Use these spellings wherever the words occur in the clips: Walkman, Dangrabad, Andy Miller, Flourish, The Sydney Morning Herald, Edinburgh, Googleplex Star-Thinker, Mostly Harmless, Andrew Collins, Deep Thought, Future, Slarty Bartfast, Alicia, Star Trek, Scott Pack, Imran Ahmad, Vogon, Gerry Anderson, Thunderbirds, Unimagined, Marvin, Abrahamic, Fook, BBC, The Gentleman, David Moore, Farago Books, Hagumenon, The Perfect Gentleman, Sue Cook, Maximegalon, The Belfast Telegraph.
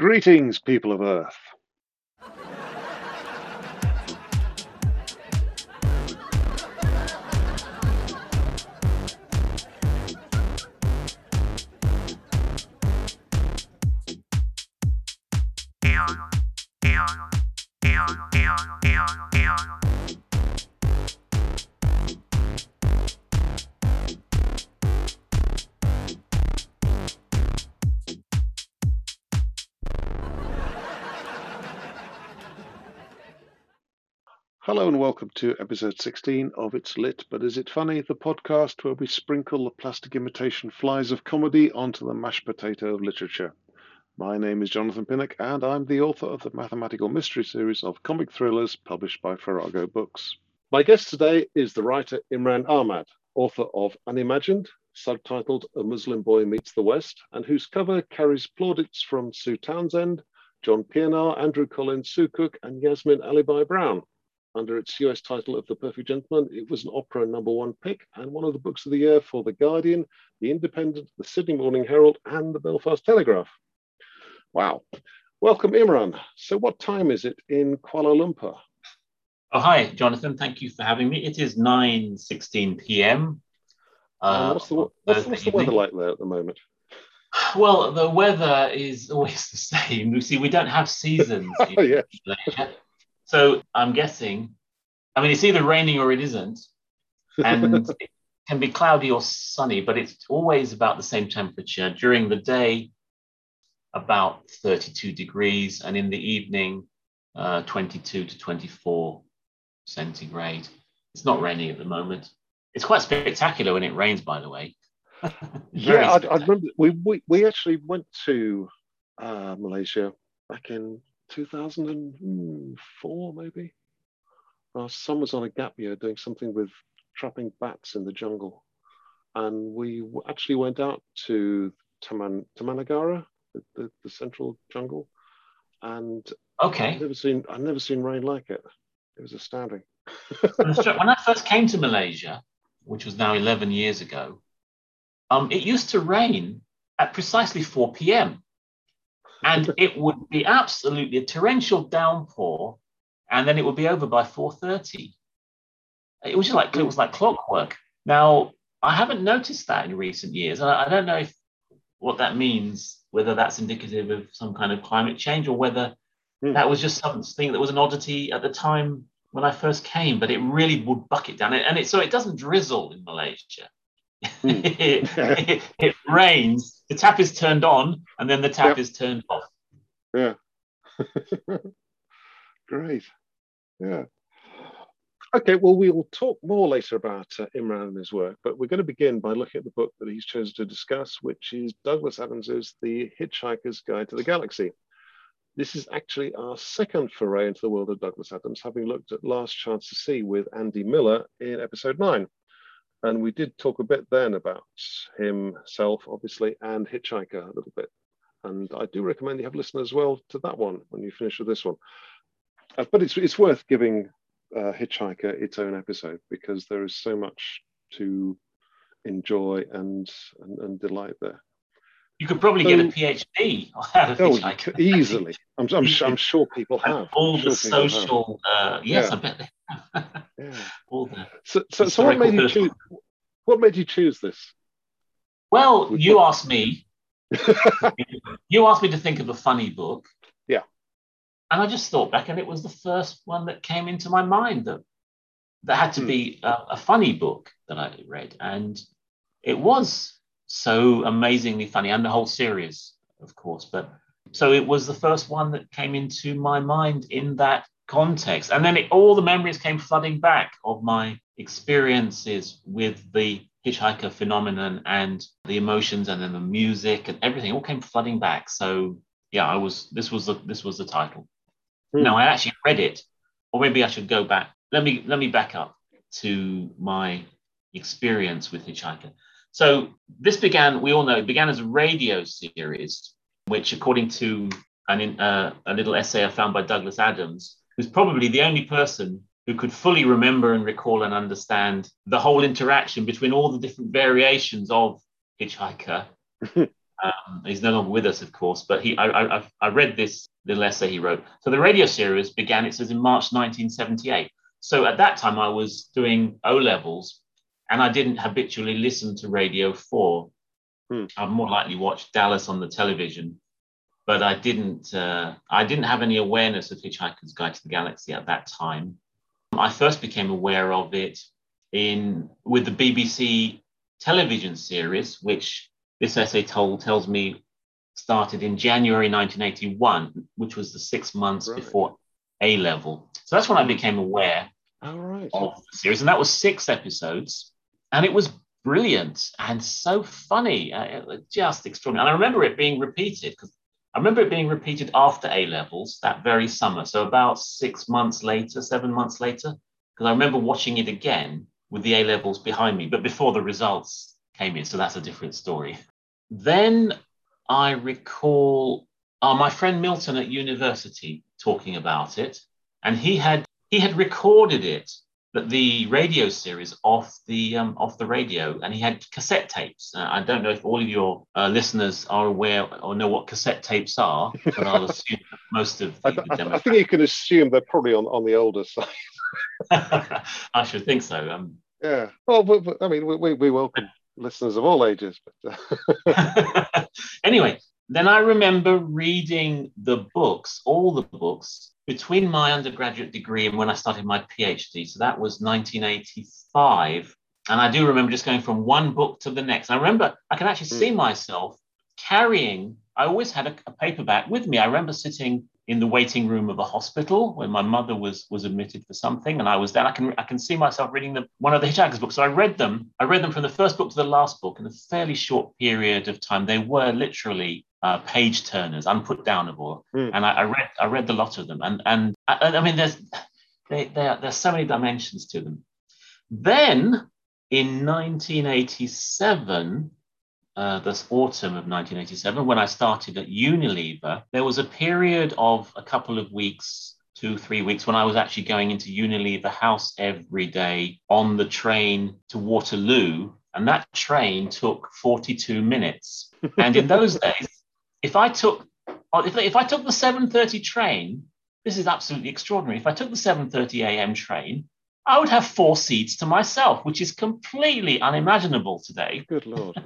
Greetings, people of Earth. Hello and welcome to episode 16 of It's Lit, But Is It Funny, the podcast where we sprinkle the plastic imitation flies of comedy onto the mashed potato of literature. My name is Jonathan Pinnock, and I'm the author of the mathematical mystery series of comic thrillers published by Farago Books. My guest today is the writer Imran Ahmad, author of Unimagined, subtitled A Muslim Boy Meets the West, and whose cover carries plaudits from Sue Townsend, John Pienaar, Andrew Collins, Sue Cook, and Yasmin Alibai Brown. Under its US title of The Perfect Gentleman, it was an opera #1 pick and one of the books of the year for The Guardian, The Independent, The Sydney Morning Herald, and The Belfast Telegraph. Wow. Welcome, Imran. So what time is it in Kuala Lumpur? Oh, hi, Jonathan. Thank you for having me. It is 9:16 p.m. What's the weather like there at the moment? Well, the weather is always the same. You see, we don't have seasons. Oh, yeah. So I'm guessing, I mean, it's either raining or it isn't, and it can be cloudy or sunny, but it's always about the same temperature. During the day, about 32 degrees, and in the evening, 22 to 24 centigrade. It's not raining at the moment. It's quite spectacular when it rains, by the way. Yeah, I remember we actually went to Malaysia back in 2004, maybe. Our son was on a gap year doing something with trapping bats in the jungle, and we actually went out to Tamanagara, the central jungle, and okay, I've never seen rain like it. It was astounding. When I first came to Malaysia, which was now 11 years ago, it used to rain at precisely 4 p.m. and it would be absolutely a torrential downpour, and then it would be over by 4:30. It was like clockwork. Now, I haven't noticed that in recent years. I don't know what that means, whether that's indicative of some kind of climate change or whether that was just something that was an oddity at the time when I first came, but it really would bucket down. So it doesn't drizzle in Malaysia. It rains, the tap is turned on, and then the tap is turned off. Yeah. Great. Yeah. Okay, well, we'll talk more later about Imran and his work, but we're going to begin by looking at the book that he's chosen to discuss, which is Douglas Adams's The Hitchhiker's Guide to the Galaxy. This is actually our second foray into the world of Douglas Adams, having looked at Last Chance to See with Andy Miller in episode 9. And we did talk a bit then about himself, obviously, and Hitchhiker a little bit. And I do recommend you have listened as well to that one when you finish with this one. But it's worth giving Hitchhiker its own episode, because there is so much to enjoy and delight there. You could probably get a PhD out of Hitchhiker. Easily. I'm sure people have. All the social, yes, I bet they have. Yeah. So what made you choose this? Well, you asked me. You asked me to think of a funny book. Yeah. And I just thought back, and it was the first one that came into my mind that had to be a funny book that I read, and it was so amazingly funny, and the whole series, of course. But so it was the first one that came into my mind in that context, and then all the memories came flooding back of my experiences with the Hitchhiker phenomenon, and the emotions, and then the music, and everything all came flooding back. So yeah, this was the title. No, I actually read it, or maybe I should go back. Let me back up to my experience with Hitchhiker. So this began, we all know, it began as a radio series, which, according to a little essay I found by Douglas Adams, who's probably the only person who could fully remember and recall and understand the whole interaction between all the different variations of Hitchhiker He's no longer with us, of course, but I read this little essay he wrote. So the radio series began, it says, in March 1978. So at that time, I was doing O-levels, and I didn't habitually listen to Radio 4. I more likely watched Dallas on the television, but I didn't have any awareness of Hitchhiker's Guide to the Galaxy at that time. I first became aware of it with the BBC television series, which this essay tells me started in January 1981, which was the 6 months before A-level. So that's when I became aware of the series. And that was 6 episodes. And it was brilliant and so funny. It was just extraordinary. And I remember it being repeated, because I remember it being repeated after A-levels that very summer. So about 6 months later, 7 months later, because I remember watching it again with the A-levels behind me, but before the results came in. So that's a different story. Then I recall my friend Milton at university talking about it. And he had recorded it, the radio series, off the radio, and he had cassette tapes. I don't know if all of your listeners are aware or know what cassette tapes are, but I'll assume that most of I think you can assume they're probably on the older side. I should think so. Yeah. Well, we welcome listeners of all ages. But anyway, then I remember reading the books, all the books, between my undergraduate degree and when I started my PhD. So that was 1985. And I do remember just going from one book to the next. And I remember I can actually see myself carrying, I always had a paperback with me. I remember sitting in the waiting room of a hospital when my mother was admitted for something. And I was there. I can see myself reading one of the Hitchhiker's books. So I read them from the first book to the last book in a fairly short period of time. They were literally page turners, unputdownable, and I read the lot of them, and I mean, there's so many dimensions to them. Then in 1987, this autumn of 1987, when I started at Unilever, there was a period of a couple of weeks, 2-3 weeks, when I was actually going into Unilever House every day on the train to Waterloo, and that train took 42 minutes. And in those days, if I took the 7:30 train, this is absolutely extraordinary. If I took the 7:30 a.m. train, I would have 4 seats to myself, which is completely unimaginable today. Good Lord.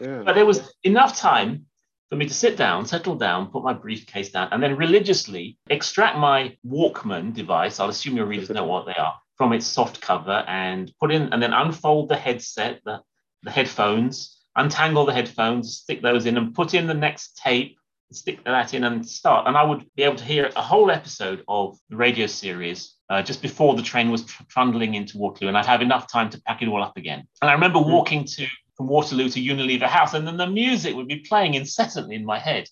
Yeah. But there was enough time for me to sit down, settle down, put my briefcase down, and then religiously extract my Walkman device, I'll assume your readers know what they are, from its soft cover, and put in, and then unfold the headset, the headphones, untangle the headphones, stick those in, and put in the next tape, stick that in, and start. And I would be able to hear a whole episode of the radio series just before the train was trundling into Waterloo, and I'd have enough time to pack it all up again. And I remember walking from Waterloo to Unilever House, and then the music would be playing incessantly in my head.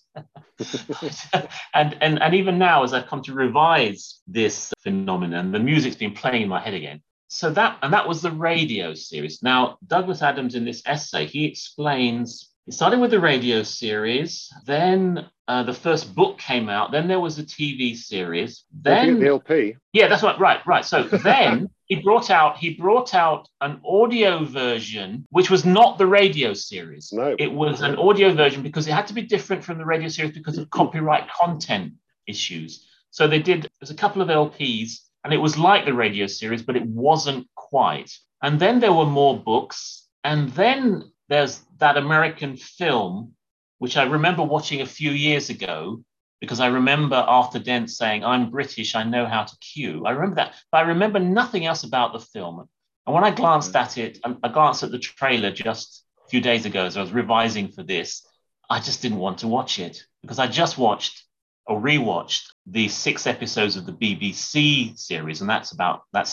and even now, as I've come to revise this phenomenon, the music's been playing in my head again. So that was the radio series. Now, Douglas Adams, in this essay, he explains, it started with the radio series, then the first book came out, then there was a TV series, then the LP. Yeah, that's right. So then he brought out an audio version, which was not the radio series. No. It was an audio version because it had to be different from the radio series because of copyright content issues. So there's a couple of LPs, and it was like the radio series, but it wasn't quite. And then there were more books. And then there's that American film, which I remember watching a few years ago, because I remember Arthur Dent saying, "I'm British, I know how to cue." I remember that, but I remember nothing else about the film. And when I glanced at it, I glanced at the trailer just a few days ago as I was revising for this, I just didn't want to watch it, because I just watched or rewatched the 6 episodes of the BBC series, and that's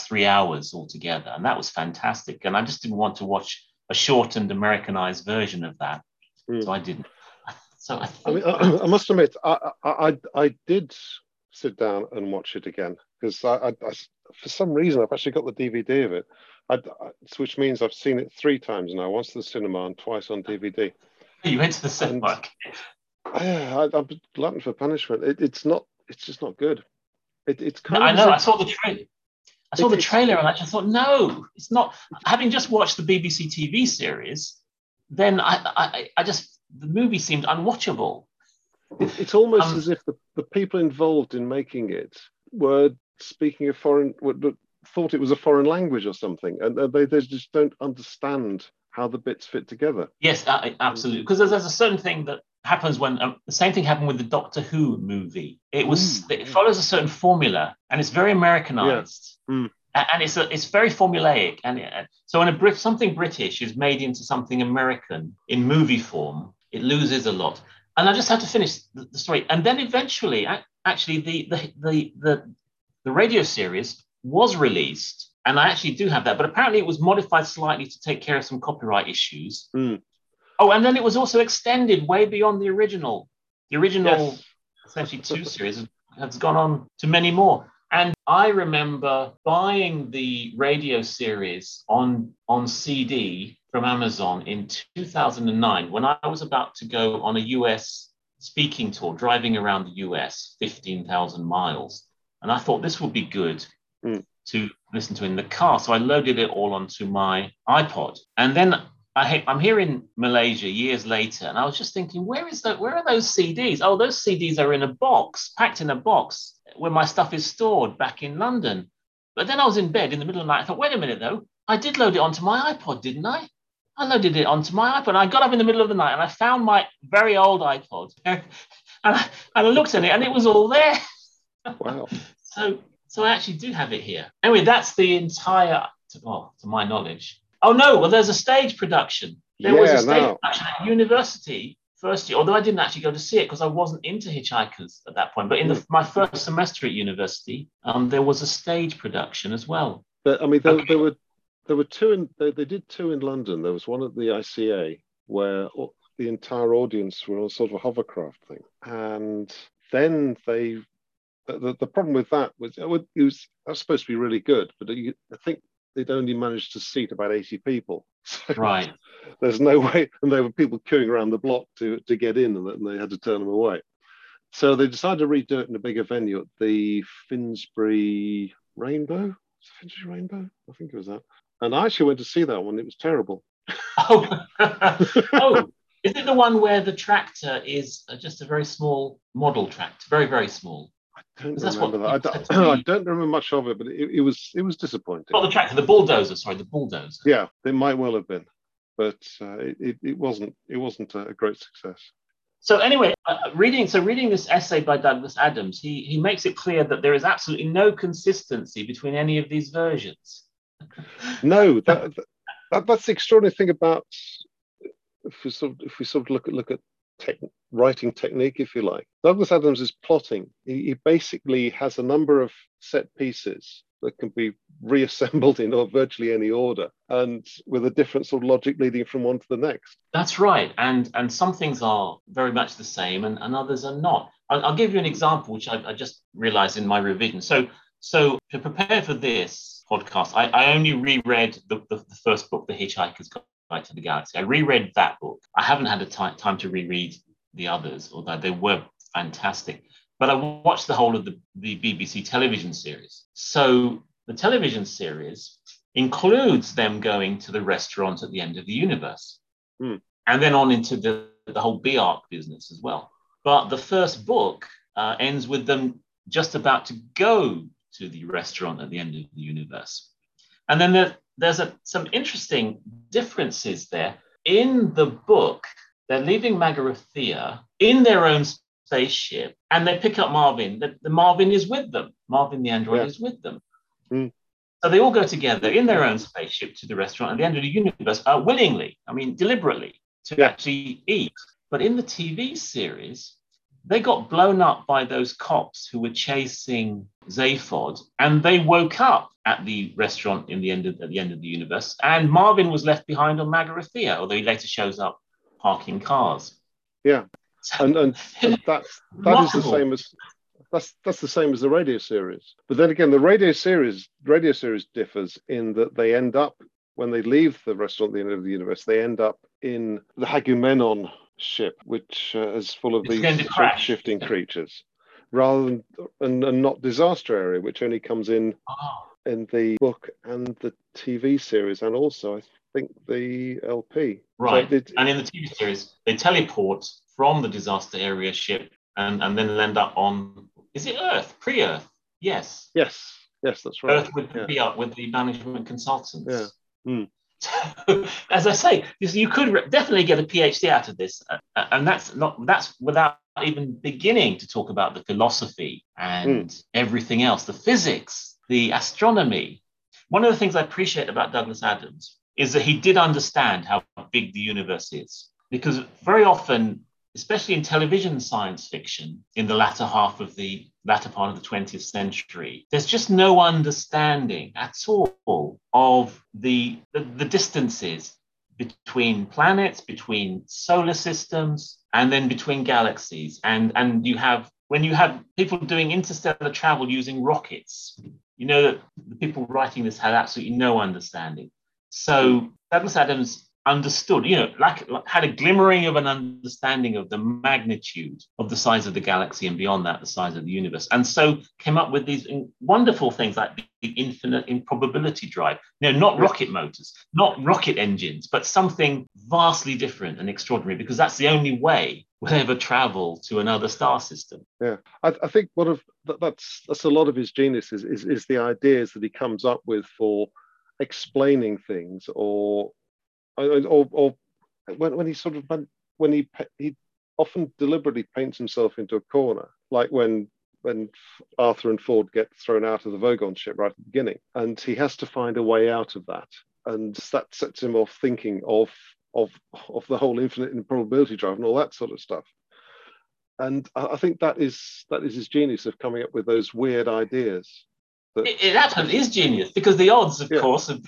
3 hours altogether, and that was fantastic. And I just didn't want to watch a shortened Americanized version of that, so I didn't. So I must admit, I did sit down and watch it again, because I for some reason I've actually got the DVD of it, which means I've seen it 3 times now, once at the cinema and twice on DVD. You went to the cinema. Yeah, I'm glutton for punishment. It's just not good. It's kind of. I know. I saw the trailer. And I just thought, no, it's not. Having just watched the BBC TV series, then I just the movie seemed unwatchable. It's almost as if the people involved in making it were speaking a foreign, thought it was a foreign language or something, and they just don't understand how the bits fit together. Yes, absolutely. Because there's a certain thing that happens when the same thing happened with the Doctor Who movie. It follows a certain formula, and it's very Americanized, and it's very formulaic. And so when something British is made into something American in movie form, it loses a lot. And I just had to finish the story, and then eventually, actually, the radio series was released, and I actually do have that. But apparently, it was modified slightly to take care of some copyright issues. Mm. Oh, and then it was also extended way beyond the original. The original, yes, essentially two series has gone on to many more. And I remember buying the radio series on CD from Amazon in 2009 when I was about to go on a US speaking tour, driving around the US 15,000 miles. And I thought this would be good to listen to in the car. So I loaded it all onto my iPod. And then I'm here in Malaysia years later, and I was just thinking, where are those CDs? Oh, those CDs are in a box, packed in a box, where my stuff is stored back in London. But then I was in bed in the middle of the night. I thought, wait a minute, though. I did load it onto my iPod, didn't I? I loaded it onto my iPod. I got up in the middle of the night, and I found my very old iPod. And I looked at it, and it was all there. Wow. So I actually do have it here. Anyway, that's the entire, to my knowledge. Oh, no, well, there's a stage production. There was a stage production at university first year, although I didn't actually go to see it because I wasn't into hitchhikers at that point. But in my first semester at university, there was a stage production as well. But, I mean, there were two. They did two in London. There was one at the ICA where the entire audience were on sort of a hovercraft thing. And then they... The problem with that was it was supposed to be really good, but I think they'd only managed to seat about 80 people. So right. There's no way, and there were people queuing around the block to get in, and they had to turn them away. So they decided to redo it in a bigger venue at the Finsbury Rainbow. Was it Finsbury Rainbow? I think it was that. And I actually went to see that one. It was terrible. Oh. Is it the one where the tractor is just a very small model tractor? Very, very small. I don't remember that. I don't remember much of it, but it was disappointing. Not the tractor, the bulldozer. Sorry, the bulldozer. Yeah, it might well have been, but it wasn't a great success. So anyway, reading this essay by Douglas Adams, he makes it clear that there is absolutely no consistency between any of these versions. No, that's the extraordinary thing about if we sort of look at writing technique, if you like. Douglas Adams is plotting. He basically has a number of set pieces that can be reassembled in virtually any order, and with a different sort of logic leading from one to the next. That's right. And some things are very much the same, and others are not. I'll give you an example, which I just realized in my revision. So to prepare for this podcast, I only reread the first book, The Hitchhiker's Guide to the Galaxy. I reread that book. I haven't had a time to reread the others, although they were fantastic. But I watched the whole of the BBC television series. So the television series includes them going to the restaurant at the end of the universe, and then on into the whole B-Arc business as well. But the first book ends with them just about to go to the restaurant at the end of the universe. And then there's some interesting differences there. In the book, they're leaving Magrathea in their own spaceship, and they pick up Marvin. The Marvin is with them. Marvin, the android, is with them. Mm. So they all go together in their own spaceship to the restaurant at the end of the universe, willingly, I mean, deliberately, to actually eat. But in the TV series, they got blown up by those cops who were chasing Zaphod, and they woke up at the restaurant at the end of the universe, and Marvin was left behind on Magrathea, although he later shows up parking cars. Yeah, and that's the same as the radio series. But then again, the radio series differs in that they end up, when they leave the restaurant at the end of the universe, they end up in the Hagumenon ship, which is full of these shape-shifting creatures, rather than and not disaster area, which only comes in the book and the TV series, and also I think, the LP. Right. So and in the TV series, they teleport from the disaster area ship and then land up on, is it Earth? Pre-Earth? Yes. Yes, that's right. Earth would be up with the management consultants. Yeah. Mm. So, as I say, you could definitely get a PhD out of this, and that's without even beginning to talk about the philosophy and everything else, the physics, the astronomy. One of the things I appreciate about Douglas Adams is that he did understand how big the universe is, because very often, especially in television science fiction in the latter part of the 20th century, there's just no understanding at all of the distances between planets, between solar systems, and then between galaxies. And when you have people doing interstellar travel using rockets, you know that the people writing this had absolutely no understanding. So Douglas Adams understood, had a glimmering of an understanding of the magnitude of the size of the galaxy and beyond that, the size of the universe. And so came up with these wonderful things like the Infinite Improbability Drive. Not rocket motors, not rocket engines, but something vastly different and extraordinary, because that's the only way we'll ever travel to another star system. Yeah, I think one of that's a lot of his genius is the ideas that he comes up with for explaining things, or when he sort of when he often deliberately paints himself into a corner, like when Arthur and Ford get thrown out of the Vogon ship right at the beginning, and he has to find a way out of that, and that sets him off thinking of the whole Infinite Improbability Drive and all that sort of stuff. And I think that is his genius of coming up with those weird ideas. It absolutely is genius, because the odds, of course, of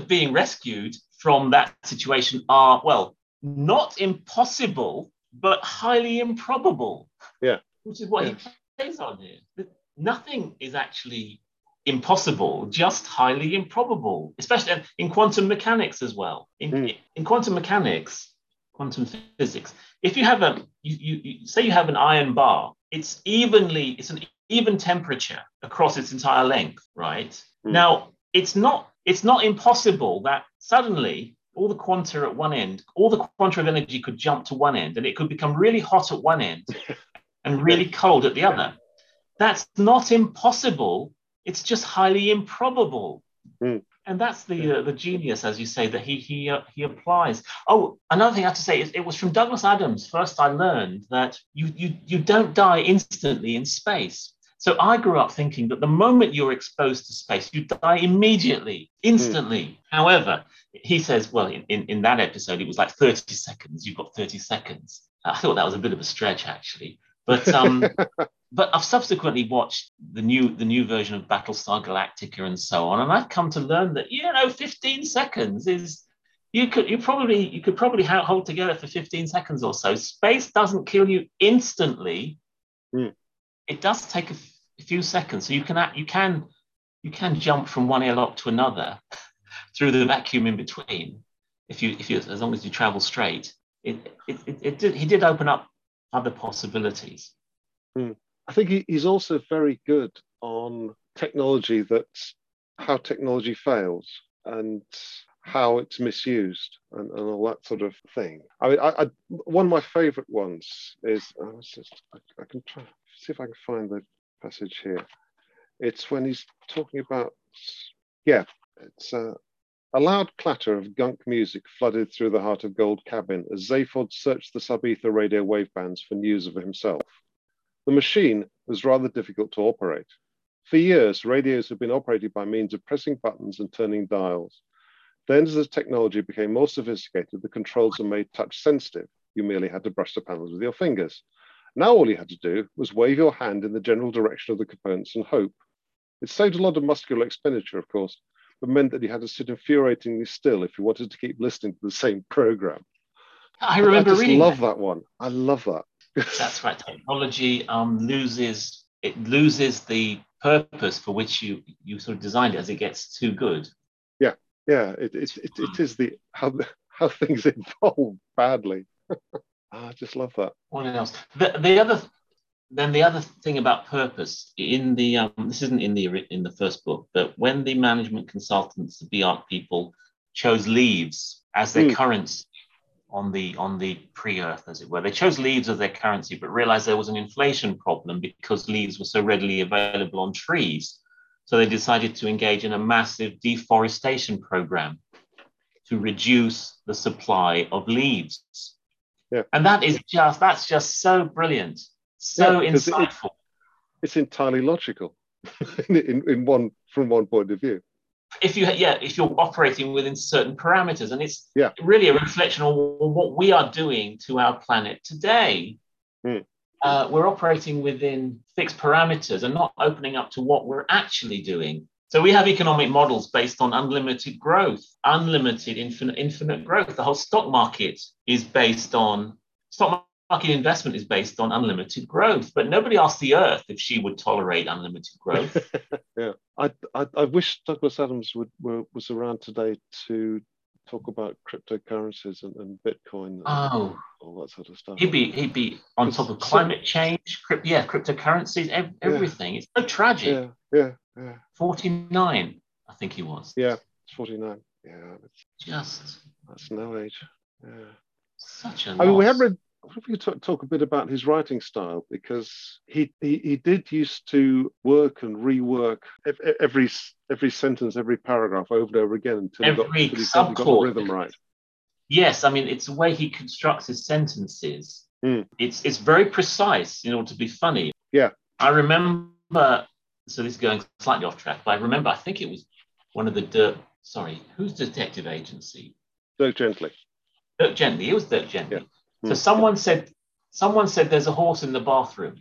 being rescued from that situation are, well, not impossible, but highly improbable. Yeah. Which is what he plays on here. Nothing is actually impossible, just highly improbable, especially in quantum mechanics as well. In quantum mechanics, quantum physics, if you have say you have an iron bar, it's an even temperature across its entire length, right? Now, it's not impossible that suddenly all the quanta at one end, all the quanta of energy could jump to one end, and it could become really hot at one end and really cold at the other. That's not impossible. It's just highly improbable. And that's the genius, as you say, that he applies. Oh, another thing I have to say is, it was from Douglas Adams first I learned that you don't die instantly in space. So I grew up thinking that the moment you're exposed to space, you die immediately, instantly. However, he says, well, in that episode, it was like 30 seconds. You've got 30 seconds. I thought that was a bit of a stretch, actually. But but I've subsequently watched the new version of Battlestar Galactica and so on, and I've come to learn that 15 seconds is you could probably hold together for 15 seconds or so. Space doesn't kill you instantly. It does take a few seconds, so you can jump from one airlock to another through the vacuum in between if you as long as you travel straight. He did open up other possibilities. I think he's also very good on technology, how technology fails and how it's misused and all that sort of thing. I mean, one of my favourite ones is, I can try see if I can find the passage here. It's when he's talking about, it's a loud clatter of gunk music flooded through the heart of Gold Cabin as Zaphod searched the sub-ether radio wavebands for news of himself. The machine was rather difficult to operate. For years, radios have been operated by means of pressing buttons and turning dials. Then, as the technology became more sophisticated, the controls were made touch-sensitive. You merely had to brush the panels with your fingers. Now all you had to do was wave your hand in the general direction of the components and hope. It saved a lot of muscular expenditure, of course, but meant that you had to sit infuriatingly still if you wanted to keep listening to the same program. I remember reading that. I just love that one. I love that. That's right. Technology loses the purpose for which you sort of designed it as it gets too good. Yeah. It is the how things evolve badly. I just love that. What else? The other thing about purpose in the this isn't in the first book, but when the management consultants, the BARC people, chose leaves as their currency on the pre-Earth, as it were. They chose leaves as their currency, but realized there was an inflation problem because leaves were so readily available on trees. So they decided to engage in a massive deforestation program to reduce the supply of leaves. Yeah. And that's just so brilliant, so insightful. It's entirely logical from one point of view. If you're operating within certain parameters, and it's really a reflection on what we are doing to our planet today. Mm. We're operating within fixed parameters and not opening up to what we're actually doing. So we have economic models based on unlimited growth, infinite growth. The whole stock market investment is based on unlimited growth, but nobody asked the Earth if she would tolerate unlimited growth. Yeah, I wish Douglas Adams was around today to talk about cryptocurrencies and Bitcoin and all that sort of stuff. He'd be on top of climate change, cryptocurrencies, everything. Yeah. It's so tragic. Yeah. 49, I think he was. Yeah, 49. Yeah, that's no age. Yeah, such a. I mean, we have read. What if you talk a bit about his writing style? Because he did used to work and rework every sentence, every paragraph over and over again until he got the rhythm right. Yes, I mean, it's the way he constructs his sentences. Mm. It's very precise in order to be funny. Yeah. I remember, so this is going slightly off track, but I think it was one of the whose detective agency? Dirk Gently. It was Dirk Gently. Yeah. So someone said there's a horse in the bathroom,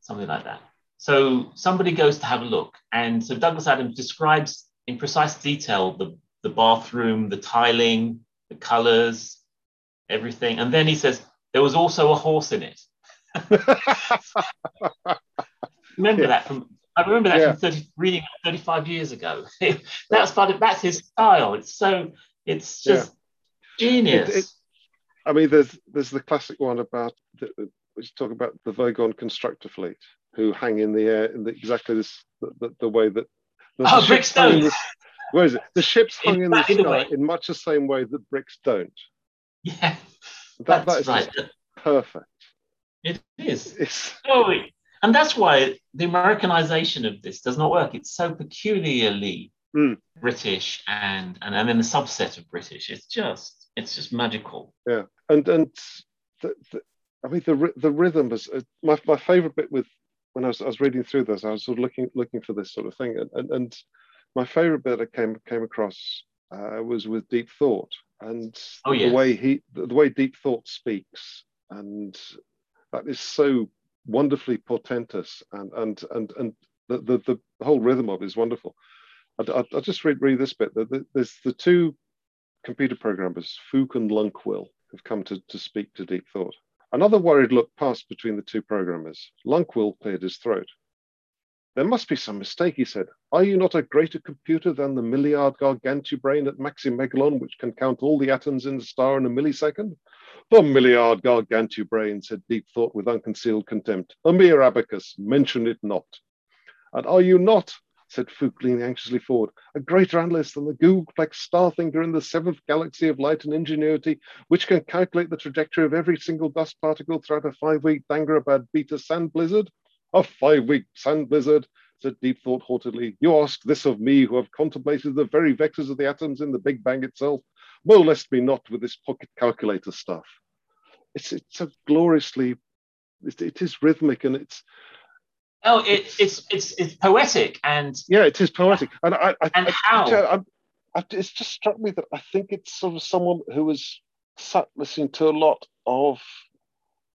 something like that. So somebody goes to have a look. And so Douglas Adams describes in precise detail the bathroom, the tiling, the colors, everything. And then he says, there was also a horse in it. I remember that from reading 35 years ago. That's his style. It's just genius. I mean, there's the classic one about the Vogon constructor fleet who hang in the air in exactly the way that bricks don't. Where is it? The ships hung in the sky in much the same way that bricks don't. Yeah, that's right. Perfect. It is. And that's why the Americanization of this does not work. It's so peculiarly British and then the subset of British. It's just magical. Yeah, and the rhythm was my favorite bit. With when I was reading through this, I was sort of looking for this sort of thing, and my favorite bit I came across was with Deep Thought and the way Deep Thought speaks, and that is so wonderfully portentous, and the whole rhythm of it is wonderful. I'll just read this bit. There's the two computer programmers, Fook and Lunkwill, have come to speak to Deep Thought. Another worried look passed between the two programmers. Lunkwill cleared his throat. There must be some mistake, he said. Are you not a greater computer than the milliard gargantubrain at Maximegalon, which can count all the atoms in the star in a millisecond? The milliard gargantubrain, said Deep Thought with unconcealed contempt. A mere abacus, mention it not. And are you not, said Fook, leaning anxiously forward, a greater analyst than the Googleplex star-thinker in the seventh galaxy of light and ingenuity, which can calculate the trajectory of every single dust particle throughout a 5-week Dangrabad beta sand blizzard? A 5-week sand blizzard, said Deep Thought haughtily. You ask this of me, who have contemplated the very vectors of the atoms in the Big Bang itself. Molest me not with this pocket calculator stuff. It's so gloriously, it is rhythmic, and it's... Oh, it's poetic, and it is poetic, and it's just struck me that I think it's sort of someone who was sat listening to a lot of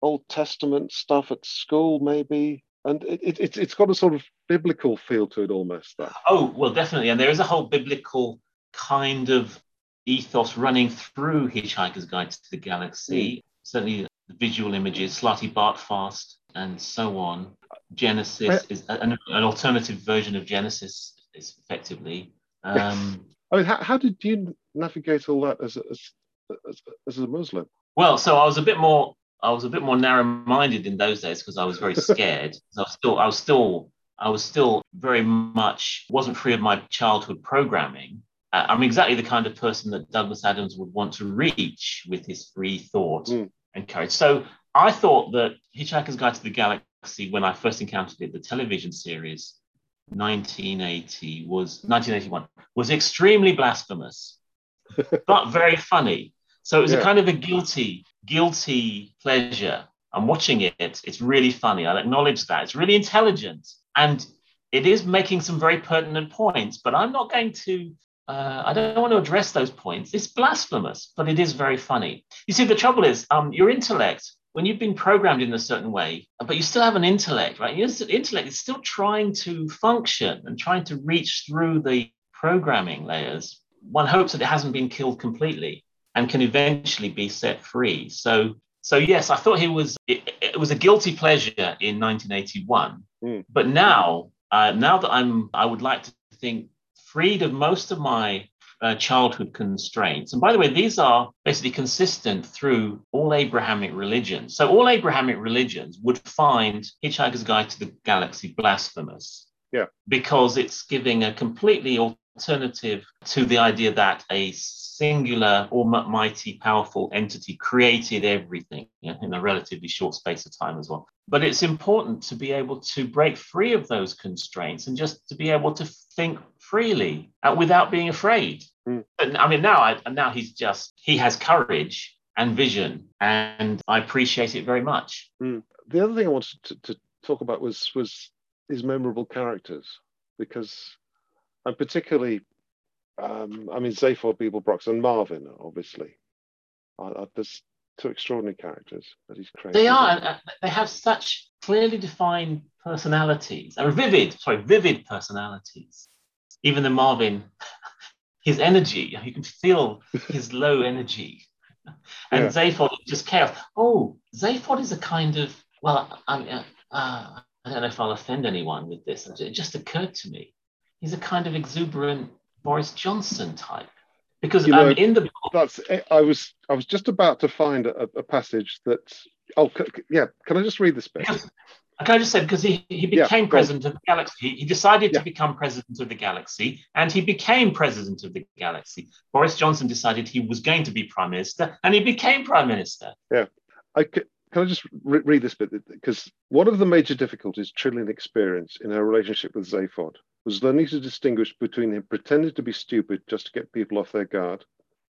Old Testament stuff at school, maybe, and it's got a sort of biblical feel to it almost. That. Oh well, definitely, and there is a whole biblical kind of ethos running through Hitchhiker's Guide to the Galaxy. Certainly, the visual images, Slarty Bartfast, and so on. Genesis is an alternative version of Genesis, is effectively. I mean, how did you navigate all that as a Muslim? Well, so I was a bit more narrow-minded in those days because I was very scared. I was still very much wasn't free of my childhood programming. I'm exactly the kind of person that Douglas Adams would want to reach with his free thought and courage. So I thought that Hitchhiker's Guide to the Galaxy, when I first encountered it, the television series, 1981, was extremely blasphemous, but very funny. So it was a kind of a guilty pleasure. I'm watching it. It's really funny. I'll acknowledge that. It's really intelligent. And it is making some very pertinent points, but I'm not going to, I don't want to address those points. It's blasphemous, but it is very funny. You see, the trouble is your intellect, when you've been programmed in a certain way, but you still have an intellect, right? Your intellect is still trying to function and trying to reach through the programming layers. One hopes that it hasn't been killed completely and can eventually be set free. So yes, I thought it was a guilty pleasure in 1981. But now that I would like to think freed of most of my childhood constraints. And by the way, these are basically consistent through all Abrahamic religions. So all Abrahamic religions would find Hitchhiker's Guide to the Galaxy blasphemous. Yeah. Because it's giving a completely alternative to the idea that a singular, almighty, powerful entity created everything in a relatively short space of time as well. But it's important to be able to break free of those constraints and just to be able to think freely without being afraid. And, I mean, now he has courage and vision, and I appreciate it very much. The other thing I wanted to talk about was his memorable characters, because I'm particularly Zaphod Beeblebrox and Marvin, obviously, are just two extraordinary characters that he's created. They are. They have such clearly defined personalities, vivid personalities. Even the Marvin, his energy, you can feel his low energy. And Zaphod, just chaos. Oh, Zaphod is a kind of, I don't know if I'll offend anyone with this. It just occurred to me. He's a kind of exuberant Boris Johnson type, because in the book, I was just about to find a passage that. Oh, can I just read this bit? Yes. Can I just say, because he became president of the galaxy. He decided to become president of the galaxy, and he became president of the galaxy. Boris Johnson decided he was going to be prime minister, and he became prime minister. Yeah, can I just read this bit? Because one of the major difficulties Trillian experienced in her relationship with Zaphod was learning to distinguish between him pretending to be stupid just to get people off their guard,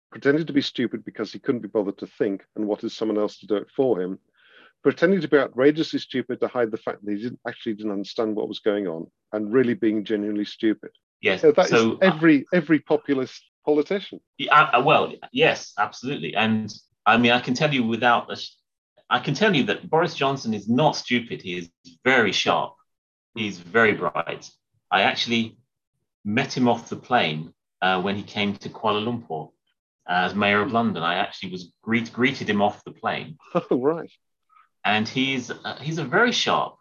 pretending to be stupid because he couldn't be bothered to think and wanted someone else to do it for him, pretending to be outrageously stupid to hide the fact that he didn't understand what was going on, and really being genuinely stupid. Yes, is every populist politician. Well, yes, absolutely. And I mean, I can tell you that Boris Johnson is not stupid. He is very sharp. He's very bright. I actually met him off the plane when he came to Kuala Lumpur as mayor of London. I actually was greeted him off the plane. Oh, right. And he's a very sharp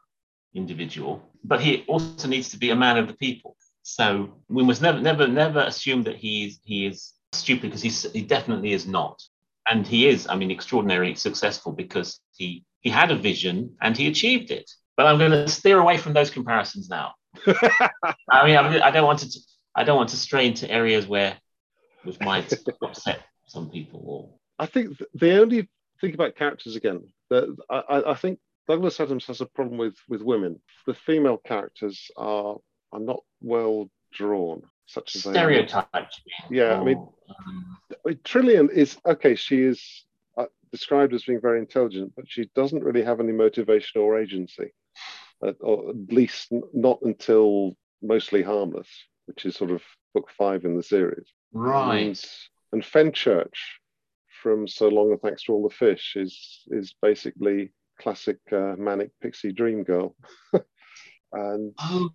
individual, but he also needs to be a man of the people. So we must never assume that he is stupid, because he definitely is not. And he is, extraordinarily successful, because he had a vision and he achieved it. But I'm going to steer away from those comparisons now. I don't want to stray into areas which might upset some people. I think the only thing about characters again, that I think Douglas Adams has a problem with women. The female characters are not well drawn, such as stereotypes. Yeah, Trillian is okay. She is described as being very intelligent, but she doesn't really have any motivation or agency. Or at least not until Mostly Harmless, which is sort of book 5 in the series. Right. And Fenchurch from So Long and Thanks to All the Fish is basically classic manic pixie dream girl. And oh,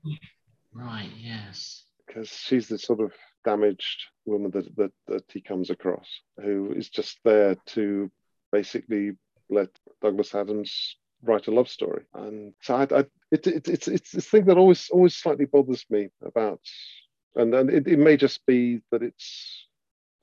right, yes. Because she's the sort of damaged woman that he comes across, who is just there to basically let Douglas Adams write a love story. And so it's this thing that always slightly bothers me about, and it may just be that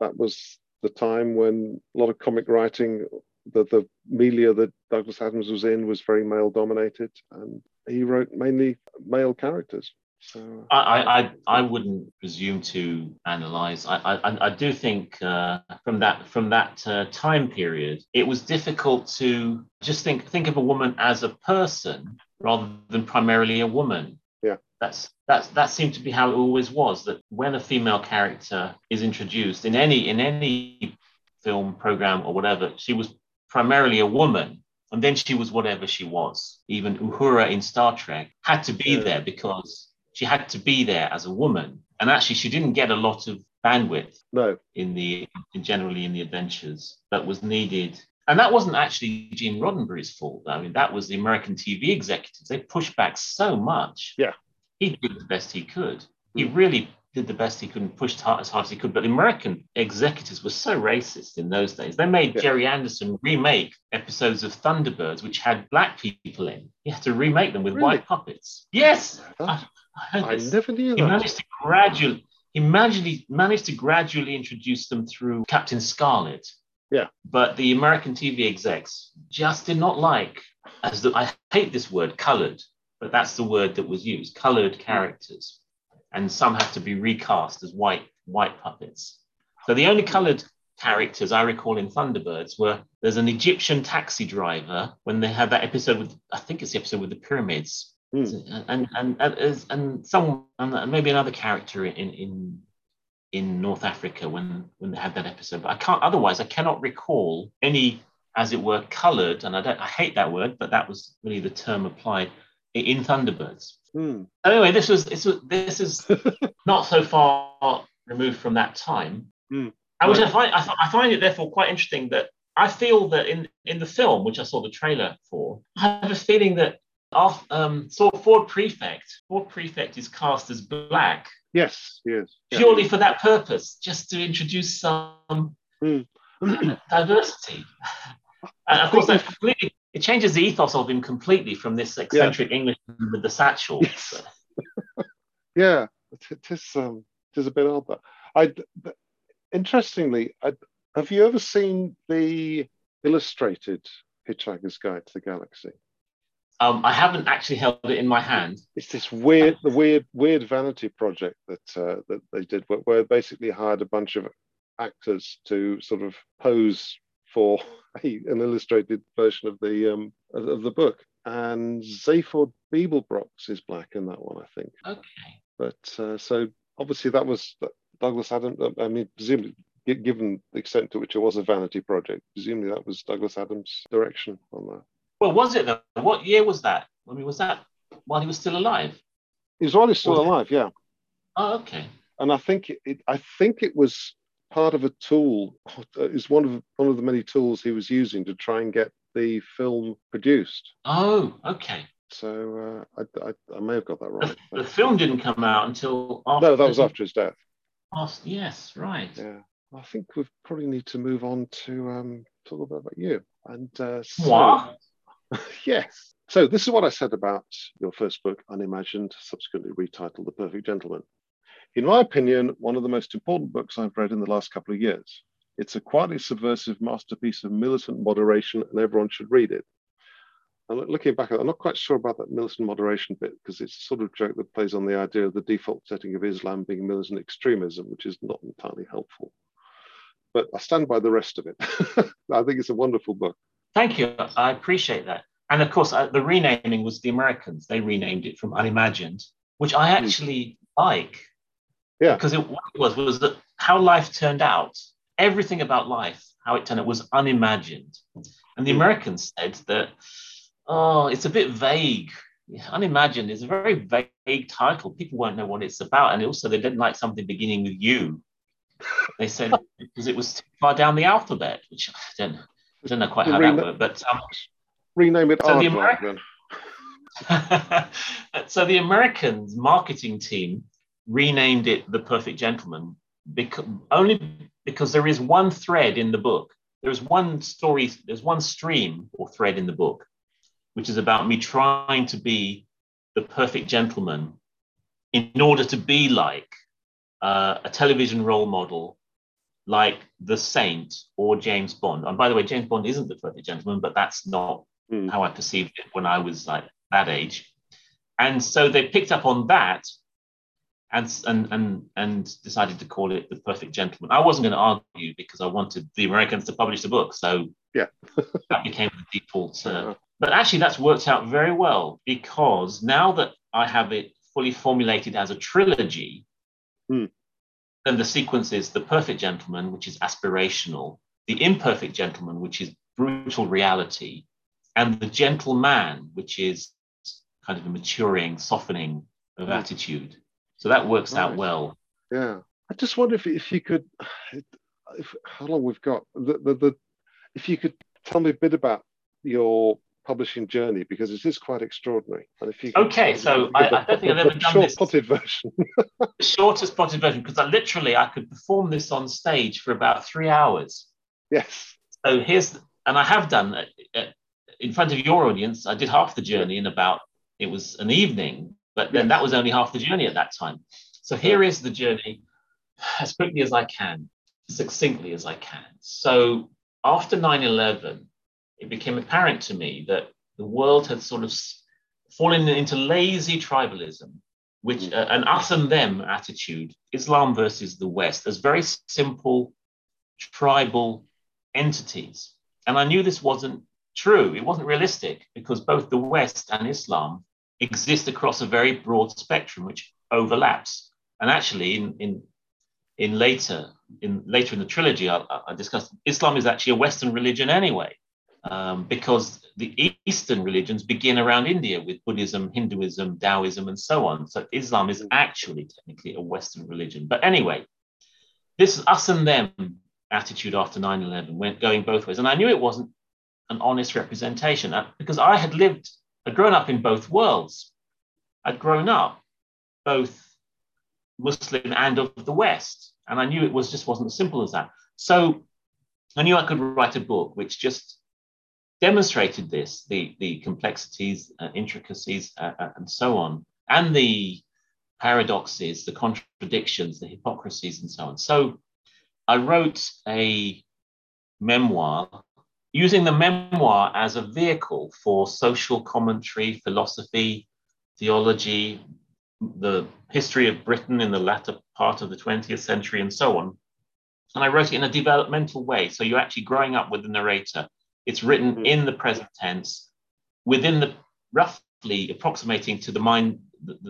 that was the time when a lot of comic writing, the milieu that Douglas Adams was in was very male dominated, and he wrote mainly male characters. So I wouldn't presume to analyse. I do think from that time period, it was difficult to just think of a woman as a person rather than primarily a woman. Yeah, that seemed to be how it always was. That when a female character is introduced in any film, program, or whatever, she was primarily a woman. And then she was whatever she was. Even Uhura in Star Trek had to be there because she had to be there as a woman. And actually, she didn't get a lot of bandwidth in the adventures that was needed. And that wasn't actually Gene Roddenberry's fault. I mean, that was the American TV executives. They pushed back so much. Yeah, he did the best he could. He really did the best he could and pushed as hard as he could. But the American executives were so racist in those days. They made Gerry Anderson remake episodes of Thunderbirds, which had black people in. He had to remake them with white puppets. Yes! I never knew that. He managed to gradually introduce them through Captain Scarlet. Yeah. But the American TV execs just did not like, I hate this word, coloured, but that's the word that was used, coloured characters. And some had to be recast as white puppets. So the only coloured characters I recall in Thunderbirds were, there's an Egyptian taxi driver when they had that episode with, I think it's the episode with the pyramids, and maybe another character in North Africa when they had that episode. But I cannot recall any, as it were, coloured, and I hate that word, but that was really the term applied in Thunderbirds. Anyway, this is not so far removed from that time. I find it therefore quite interesting that I feel that in the film, which I saw the trailer for, I have a feeling that Ford Prefect is cast as black. Yes, he is. Purely for that purpose, just to introduce some diversity. And of course, that's completely. It changes the ethos of him completely from this eccentric Englishman with the satchel. Yes. Yeah, it is a bit odd. That interestingly, have you ever seen the illustrated Hitchhiker's Guide to the Galaxy? I haven't actually held it in my hand. It's this weird vanity project that they did, where basically hired a bunch of actors to sort of pose for an illustrated version of the book, and Zaphod Beeblebrox is black in that one, I think. Okay. But so obviously that was Douglas Adams. I mean, presumably, given the extent to which it was a vanity project, presumably that was Douglas Adams' direction on that. Well, was it though? What year was that? I mean, was that while he was still alive? He was while he's still alive, yeah. Oh, okay. And I think it was part of a tool, is one of the many tools he was using to try and get the film produced. Oh, okay. So I may have got that right. The film didn't come out until after. No, that was after his death. Yes, right. Yeah, I think we probably need to move on to talk about you and. What? Yes. So this is what I said about your first book, Unimagined, subsequently retitled The Perfect Gentleman. In my opinion, one of the most important books I've read in the last couple of years. It's a quietly subversive masterpiece of militant moderation, and everyone should read it. And looking back at it, I'm not quite sure about that militant moderation bit, because it's a sort of joke that plays on the idea of the default setting of Islam being militant extremism, which is not entirely helpful. But I stand by the rest of it. I think it's a wonderful book. Thank you. I appreciate that. And of course, the renaming was the Americans. They renamed it from Unimagined, which I actually like. Yeah, because what it was that how life turned out, everything about life, how it turned out was unimagined. And the Americans said that, it's a bit vague. Unimagined is a very vague title. People won't know what it's about. And also they didn't like something beginning with U. They said because it was too far down the alphabet, which I don't know quite how that worked. But rename it so American. So the Americans marketing team renamed it The Perfect Gentleman because there is one thread in the book. There's one story, there's one stream or thread in the book, which is about me trying to be the perfect gentleman in order to be like a television role model, like The Saint or James Bond. And by the way, James Bond isn't the perfect gentleman, but that's not how I perceived it when I was like that age. And so they picked up on that and decided to call it The Perfect Gentleman. I wasn't going to argue because I wanted the Americans to publish the book, so yeah, that became the default. But actually, that's worked out very well, because now that I have it fully formulated as a trilogy, then the sequence is The Perfect Gentleman, which is aspirational, The Imperfect Gentleman, which is brutal reality, and The Gentle Man, which is kind of a maturing, softening of attitude. So that works out well. Yeah. I just wonder if you could, how long we've got, if you could tell me a bit about your publishing journey, because it is quite extraordinary. And if you could, I don't think I've ever done this. Short potted version. The shortest potted version, because I could perform this on stage for about 3 hours. Yes. So and I have done in front of your audience. I did half the journey it was an evening, but then that was only half the journey at that time. So here is the journey as quickly as I can, succinctly as I can. So after 9/11, it became apparent to me that the world had sort of fallen into lazy tribalism, which an us and them attitude, Islam versus the West, as very simple tribal entities. And I knew this wasn't true. It wasn't realistic, because both the West and Islam exist across a very broad spectrum, which overlaps. And actually, later in the trilogy, I discussed Islam is actually a Western religion anyway. Because the Eastern religions begin around India with Buddhism, Hinduism, Taoism, and so on. So Islam is actually technically a Western religion. But anyway, this us and them attitude after 9/11 went going both ways. And I knew it wasn't an honest representation, because I'd grown up in both worlds. I'd grown up both Muslim and of the West. And I knew it just wasn't as simple as that. So I knew I could write a book which just demonstrated this, the complexities, intricacies, and so on, and the paradoxes, the contradictions, the hypocrisies, and so on. So I wrote a memoir, using the memoir as a vehicle for social commentary, philosophy, theology, the history of Britain in the latter part of the 20th century, and so on. And I wrote it in a developmental way. So you're actually growing up with the narrator. It's written in the present tense, within the roughly approximating to the mind,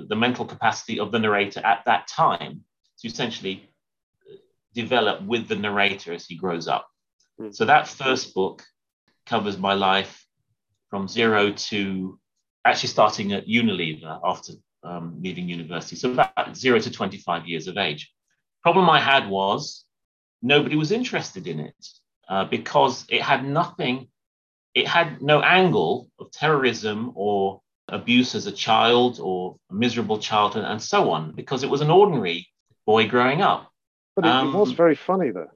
the mental capacity of the narrator at that time, to essentially develop with the narrator as he grows up. So that first book covers my life from zero to actually starting at Unilever after leaving university. So about 0 to 25 years of age. Problem I had was nobody was interested in it. Because it had no angle of terrorism or abuse as a child or a miserable childhood and so on, because it was an ordinary boy growing up. But it was very funny, though.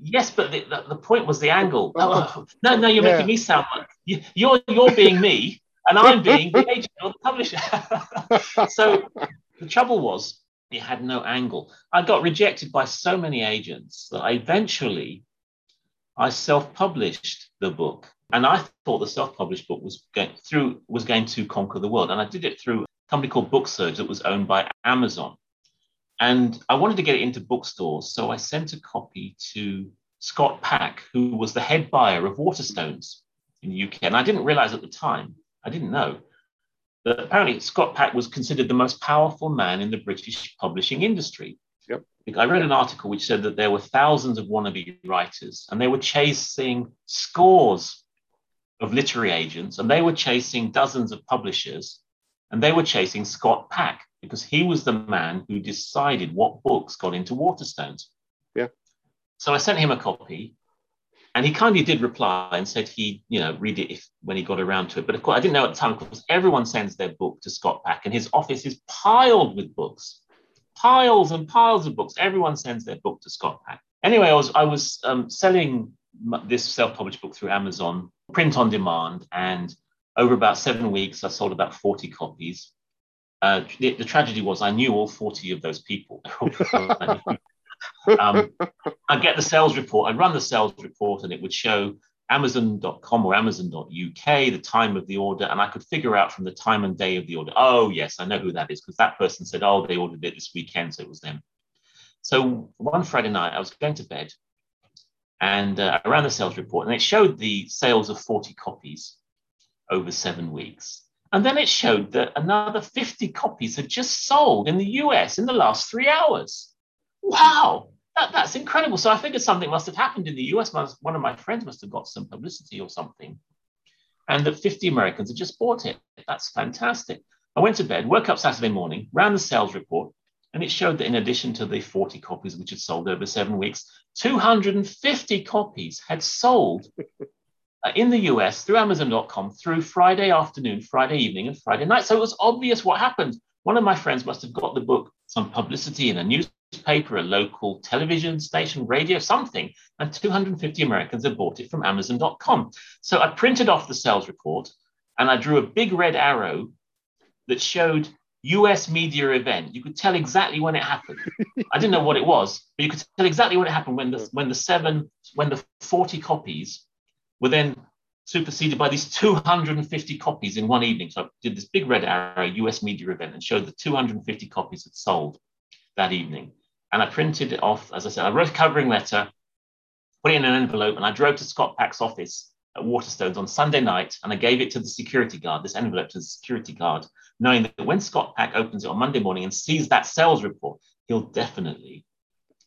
Yes, but the point was the angle. No, you're making me sound like you're being me and I'm being the agent or the publisher. So the trouble was, it had no angle. I got rejected by so many agents that I eventually self-published the book. And I thought the self-published book was going to conquer the world. And I did it through a company called BookSurge that was owned by Amazon. And I wanted to get it into bookstores. So I sent a copy to Scott Pack, who was the head buyer of Waterstones in the UK. And I didn't realize at the time, I didn't know, that apparently Scott Pack was considered the most powerful man in the British publishing industry. Yep. I read an article which said that there were thousands of wannabe writers, and they were chasing scores of literary agents, and they were chasing dozens of publishers, and they were chasing Scott Pack because he was the man who decided what books got into Waterstones. Yeah. So I sent him a copy. And he kindly did reply and said he'd, read it when he got around to it. But of course, I didn't know at the time, because everyone sends their book to Scott Pack, and his office is piled with books, piles and piles of books. Everyone sends their book to Scott Pack. Anyway, I was selling this self-published book through Amazon, print on demand, and over about 7 weeks, I sold about 40 copies. The tragedy was I knew all 40 of those people. I get the sales report, I run the sales report, and it would show Amazon.com or Amazon.uk, the time of the order, and I could figure out from the time and day of the order, oh, yes, I know who that is, because that person said, oh, they ordered it this weekend, so it was them. So one Friday night, I was going to bed, and I ran the sales report, and it showed the sales of 40 copies over 7 weeks. And then it showed that another 50 copies had just sold in the US in the last 3 hours. Wow. That's incredible. So I figured something must have happened in the US. One of my friends must have got some publicity or something. And that 50 Americans had just bought it. That's fantastic. I went to bed, woke up Saturday morning, ran the sales report, and it showed that in addition to the 40 copies which had sold over 7 weeks, 250 copies had sold in the US through Amazon.com through Friday afternoon, Friday evening, and Friday night. So it was obvious what happened. One of my friends must have got the book some publicity in a newspaper, a local television station, radio, something, and 250 Americans have bought it from Amazon.com. So I printed off the sales report and I drew a big red arrow that showed US media event. You could tell exactly when it happened. I didn't know what it was, but you could tell exactly when it happened when the 40 copies were then superseded by these 250 copies in one evening. So I did this big red arrow US media event and showed the 250 copies had sold that evening. And I printed it off, as I said, I wrote a covering letter, put it in an envelope, and I drove to Scott Pack's office at Waterstones on Sunday night, and I gave it to the security guard, this envelope to the security guard, knowing that when Scott Pack opens it on Monday morning and sees that sales report, he'll definitely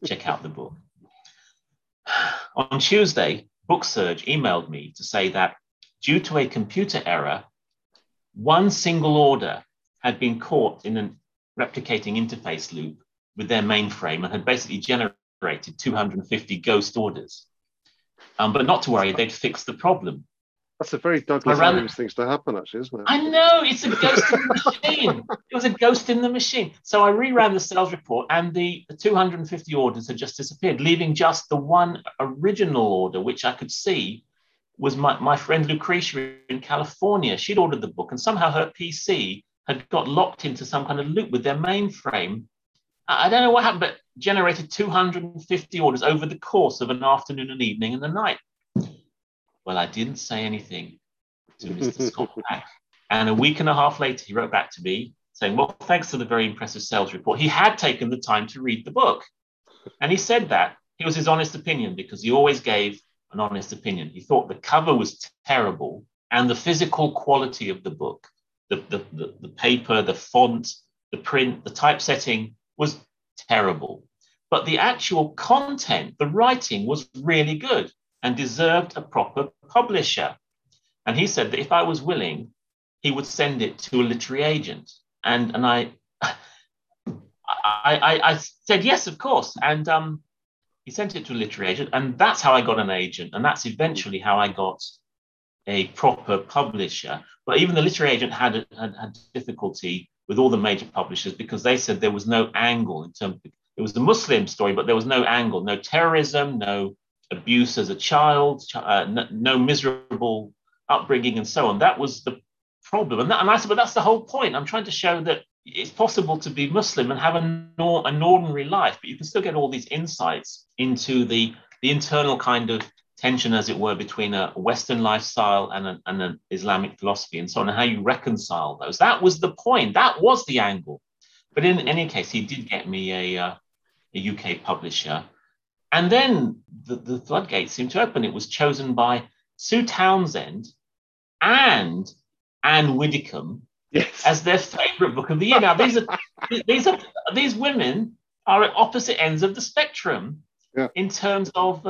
check out the book. On Tuesday, BookSurge emailed me to say that due to a computer error, one single order had been caught in a replicating interface loop with their mainframe and had basically generated 250 ghost orders. But not to worry, they'd fixed the problem. That's a very Douglas Adams thing to happen, actually, isn't it? I know, it's a ghost in the machine. It was a ghost in the machine. So I reran the sales report and the 250 orders had just disappeared, leaving just the one original order, which I could see was my friend Lucretia in California. She'd ordered the book and somehow her PC had got locked into some kind of loop with their mainframe. I don't know what happened, but generated 250 orders over the course of an afternoon and evening and a night. Well, I didn't say anything to Mr. Scott Pack. And a week and a half later, he wrote back to me saying, well, thanks to the very impressive sales report, he had taken the time to read the book. And he said that it was his honest opinion because he always gave an honest opinion. He thought the cover was terrible and the physical quality of the book, the paper, the font, the print, the typesetting, was terrible, but the actual content, the writing was really good and deserved a proper publisher. And he said that if I was willing, he would send it to a literary agent. And I said, yes, of course. And he sent it to a literary agent, and that's how I got an agent. And that's eventually how I got a proper publisher. But even the literary agent had difficulty with all the major publishers because they said there was no angle in terms of, it was the Muslim story, but there was no angle, no terrorism, no abuse as a child, no miserable upbringing and so on. That was the problem. And I said, but that's the whole point. I'm trying to show that it's possible to be Muslim and have an ordinary life, but you can still get all these insights into the internal kind of tension, as it were, between a Western lifestyle and an Islamic philosophy and so on, and how you reconcile those. That was the point. That was the angle. But in any case, he did get me a UK publisher. And then the floodgates seemed to open. It was chosen by Sue Townsend and Anne Widdecombe as their favourite book of the year. Now, these women are at opposite ends of the spectrum in terms of...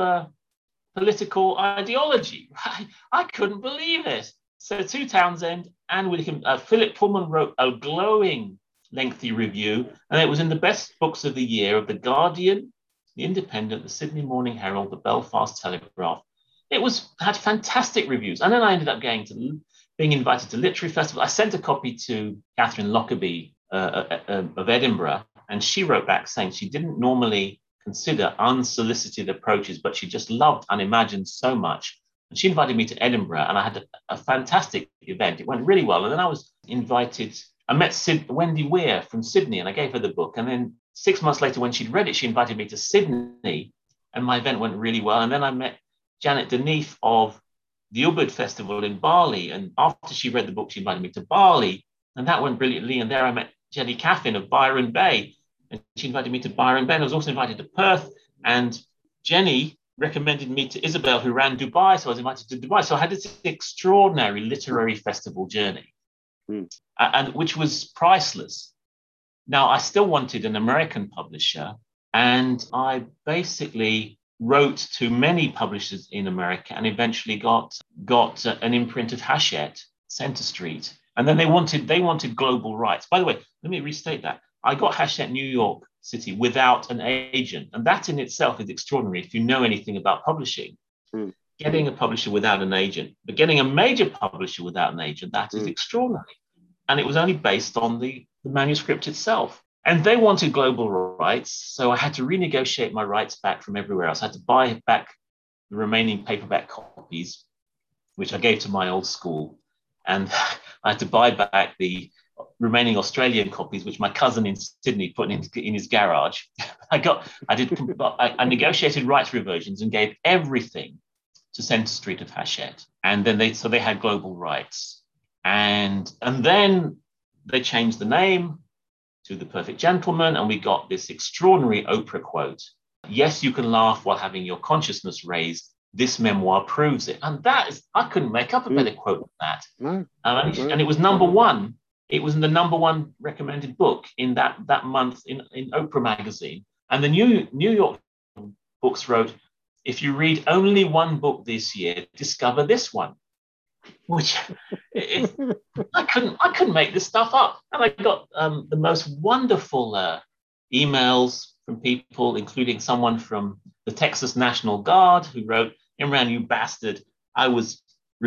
political ideology. I couldn't believe it. So Sue Townsend and William, Philip Pullman wrote a glowing, lengthy review, and it was in the best books of the year of The Guardian, The Independent, The Sydney Morning Herald, The Belfast Telegraph. It had fantastic reviews. And then I ended up being invited to literary festivals. I sent a copy to Catherine Lockerbie of Edinburgh, and she wrote back saying she didn't normally consider unsolicited approaches, but she just loved Unimagined so much. And she invited me to Edinburgh, and I had a fantastic event. It went really well. And then I was invited, I met Wendy Weir from Sydney, and I gave her the book. And then 6 months later, when she'd read it, she invited me to Sydney, and my event went really well. And then I met Janet Deneef of the Ubud Festival in Bali. And after she read the book, she invited me to Bali. And that went brilliantly. And there I met Jenny Caffin of Byron Bay. And she invited me to Byron Bay. And I was also invited to Perth. And Jenny recommended me to Isabel, who ran Dubai. So I was invited to Dubai. So I had this extraordinary literary festival journey, and which was priceless. Now, I still wanted an American publisher. And I basically wrote to many publishers in America and eventually got an imprint of Hachette, Centre Street. And then they wanted global rights. By the way, let me restate that. I got Hachette New York City without an agent. And that in itself is extraordinary if you know anything about publishing. Getting a publisher without an agent, but getting a major publisher without an agent, that is extraordinary. And it was only based on the manuscript itself. And they wanted global rights, so I had to renegotiate my rights back from everywhere else. I had to buy back the remaining paperback copies, which I gave to my old school. And I had to buy back the remaining Australian copies, which my cousin in Sydney put in his garage. I negotiated rights reversions and gave everything to Centre Street of Hachette. And then they had global rights. And then they changed the name to The Perfect Gentleman, and we got this extraordinary Oprah quote. "Yes, you can laugh while having your consciousness raised. This memoir proves it." And that is, I couldn't make up a better quote than that. And it was number one. It was the number one recommended book in that month in Oprah magazine. And the New York Books wrote, "If you read only one book this year, discover this one." Which I couldn't make this stuff up. And I got the most wonderful emails from people, including someone from the Texas National Guard who wrote, "Imran, you bastard. I was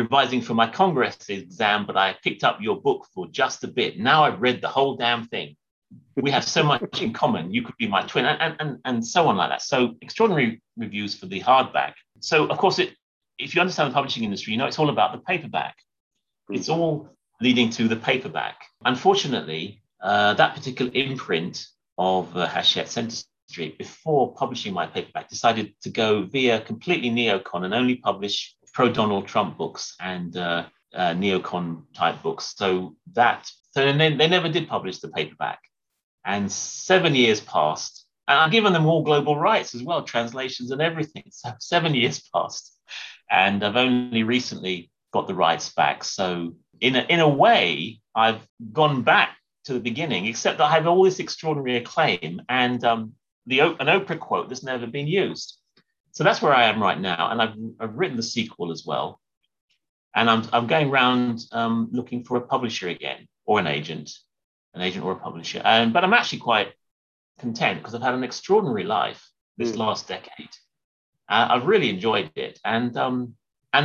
revising for my Congress exam, but I picked up your book for just a bit. Now I've read the whole damn thing. We have so much in common. You could be my twin," and so on like that. So extraordinary reviews for the hardback. So, of course, if you understand the publishing industry, you know it's all about the paperback. It's all leading to the paperback. Unfortunately, that particular imprint of Hachette Centre Street, before publishing my paperback, decided to go via completely neocon and only publish pro-Donald Trump books and neocon-type books. So they never did publish the paperback. And 7 years passed. And I've given them all global rights as well, translations and everything. So 7 years passed. And I've only recently got the rights back. So in a way, I've gone back to the beginning, except that I have all this extraordinary acclaim and an Oprah quote that's never been used. So that's where I am right now. And I've written the sequel as well. And I'm going around looking for a publisher again, or an agent or a publisher. But I'm actually quite content because I've had an extraordinary life this last decade. I've really enjoyed it, and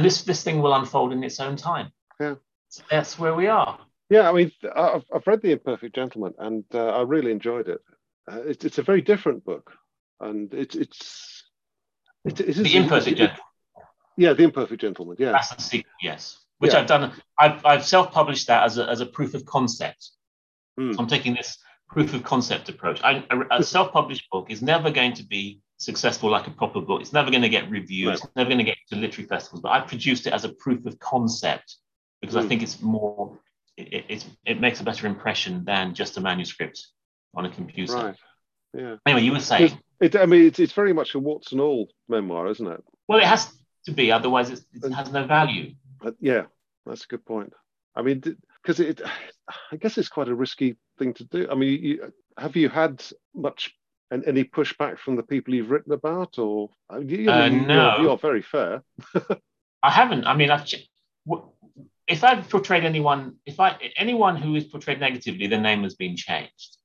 this thing will unfold in its own time. Yeah, so that's where we are. Yeah, I mean, I've read The Imperfect Gentleman, and I really enjoyed it. It's a very different book, and it's The Imperfect Gentleman. Yeah, The Imperfect Gentleman. Yeah, that's the sequel. Yes, which I've done. I've self-published that as a proof of concept. So I'm taking this proof of concept approach. A self-published book is never going to be successful like a proper book. It's never going to get reviews. Right. It's never going to get to literary festivals. But I produced it as a proof of concept because I think it's more. It makes a better impression than just a manuscript on a computer. Right. Yeah. Anyway, you were saying. It's very much a warts and all memoir, isn't it? Well, it has to be. Otherwise, it has no value. Yeah, that's a good point. I mean, because I guess it's quite a risky thing to do. I mean, have you had much? And any pushback from the people you've written about, or no. You're very fair. I haven't. I mean, if I've portrayed anyone, anyone who is portrayed negatively, their name has been changed,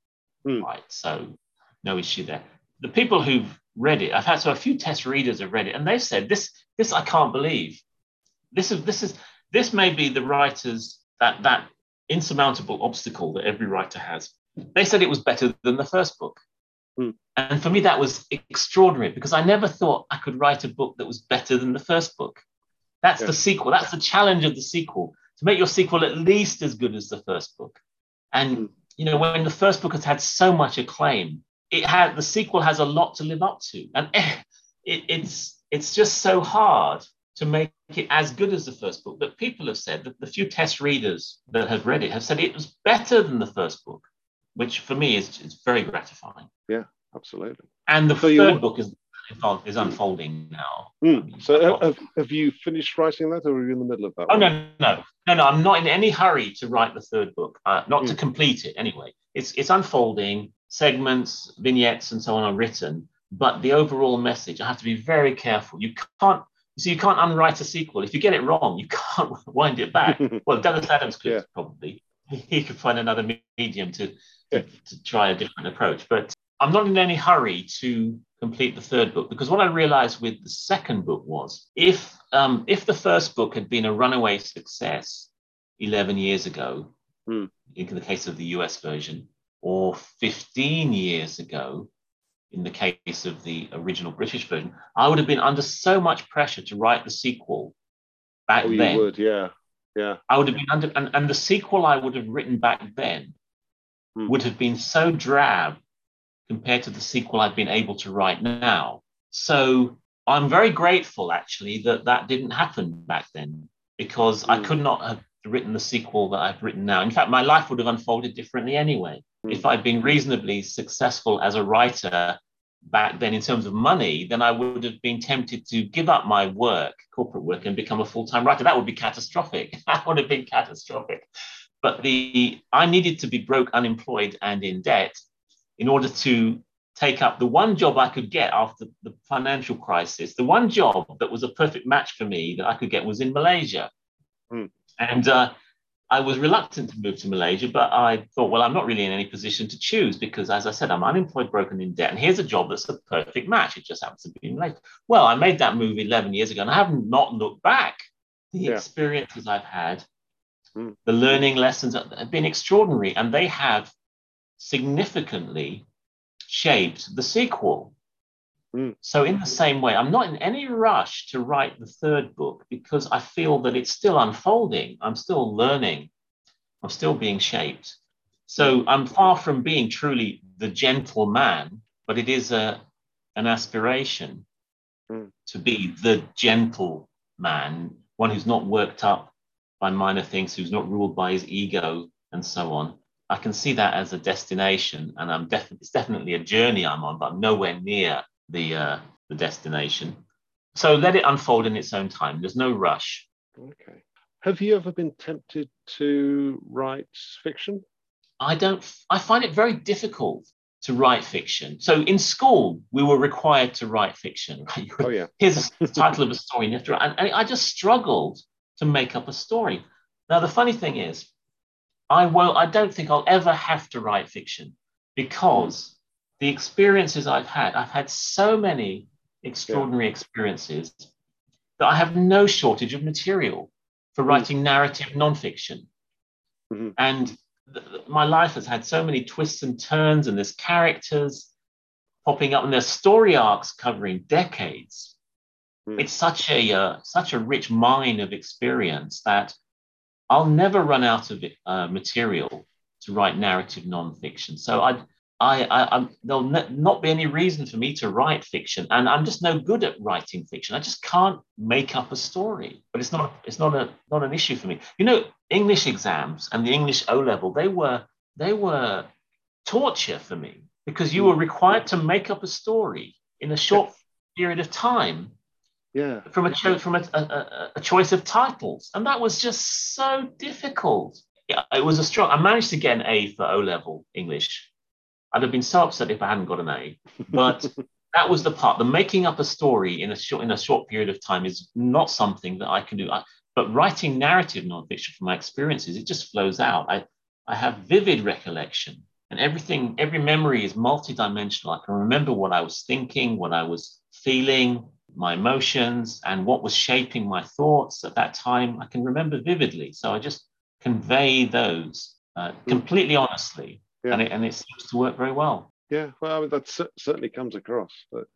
right? So no issue there. The people who've read it, I've had a few test readers have read it, and they've said this I can't believe. This may be the writer's that insurmountable obstacle that every writer has. They said it was better than the first book. And for me, that was extraordinary because I never thought I could write a book that was better than the first book. That's the sequel. That's the challenge of the sequel, to make your sequel at least as good as the first book. And, when the first book has had so much acclaim, the sequel has a lot to live up to. And it's just so hard to make it as good as the first book, that people have said, that the few test readers that have read it have said it was better than the first book, which for me is very gratifying. Yeah, absolutely. And the third book is unfolding now. So have you finished writing that, or are you in the middle of that? No, I'm not in any hurry to write the third book, not to complete it anyway. It's unfolding, segments, vignettes and so on are written, but the overall message, I have to be very careful. You can't unwrite a sequel. If you get it wrong, you can't wind it back. Well, Douglas Adams could probably. He could find another medium to try a different approach. But I'm not in any hurry to complete the third book, because what I realized with the second book was if the first book had been a runaway success 11 years ago, in the case of the US version, or 15 years ago, in the case of the original British version, I would have been under so much pressure to write the sequel back then. You would, yeah. I would have been under, and the sequel I would have written back then would have been so drab compared to the sequel I've been able to write now. So I'm very grateful, actually, that didn't happen back then, because I could not have written the sequel that I've written now. In fact, my life would have unfolded differently anyway. If I'd been reasonably successful as a writer back then in terms of money, then I would have been tempted to give up my work, corporate work, and become a full-time writer. That would be catastrophic. That would have been catastrophic. But I needed to be broke, unemployed, and in debt in order to take up the one job I could get after the financial crisis. The one job that was a perfect match for me that I could get was in Malaysia. And I was reluctant to move to Malaysia, but I thought, well, I'm not really in any position to choose because, as I said, I'm unemployed, broken, in debt, and here's a job that's a perfect match. It just happens to be in Malaysia. Well, I made that move 11 years ago, and I have not looked back. The experiences I've had, the learning lessons have been extraordinary, and they have significantly shaped the sequel. So in the same way, I'm not in any rush to write the third book because I feel that it's still unfolding. I'm still learning. I'm still being shaped. So I'm far from being truly the gentleman, but it is an aspiration to be the gentleman, one who's not worked up by minor things, who's not ruled by his ego and so on. I can see that as a destination, and it's definitely a journey I'm on, but I'm nowhere near the destination. So let it unfold in its own time. There's no rush. Okay. Have you ever been tempted to write fiction? I find it very difficult to write fiction. So in school, we were required to write fiction. Right? Oh, yeah. Here's the title of a story. And, I just struggled to make up a story. Now, the funny thing is, I don't think I'll ever have to write fiction because the experiences I've had so many extraordinary experiences that I have no shortage of material for writing narrative nonfiction. And my life has had so many twists and turns, and there's characters popping up, and there's story arcs covering decades. It's such a rich mine of experience that I'll never run out of material to write narrative nonfiction. So I there'll not be any reason for me to write fiction, and I'm just no good at writing fiction. I just can't make up a story, but it's not an issue for me. You know, English exams and the English O level, they were torture for me because you were required to make up a story in a short period of time. Yeah, from a choice of titles, and that was just so difficult. It was I managed to get an A for O level English. I'd have been so upset if I hadn't got an A, but that was the part. The making up a story in a short period of time is not something that I can do. But writing narrative nonfiction from my experiences, it just flows out. I have vivid recollection, and every memory is multidimensional. I can remember what I was thinking, what I was feeling, my emotions, and what was shaping my thoughts at that time. I can remember vividly, so I just convey those completely honestly. Yeah. And it seems to work very well. Yeah, well, I mean, that certainly comes across. But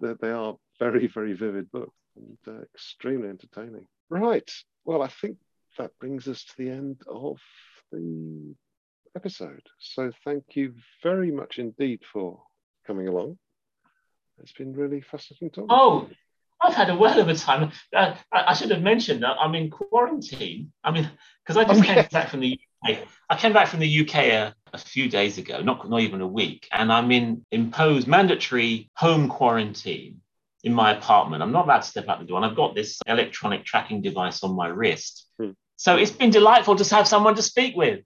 they are very, very vivid books and extremely entertaining. Right. Well, I think that brings us to the end of the episode. So thank you very much indeed for coming along. It's been really fascinating talking to you. I've had a well of a time. I should have mentioned that I'm in quarantine. I mean, because I just came back from the UK. I came back from the UK a few days ago, not even a week, and I'm in imposed mandatory home quarantine in my apartment. I'm not allowed to step out the door, and I've got this electronic tracking device on my wrist. So it's been delightful to have someone to speak with.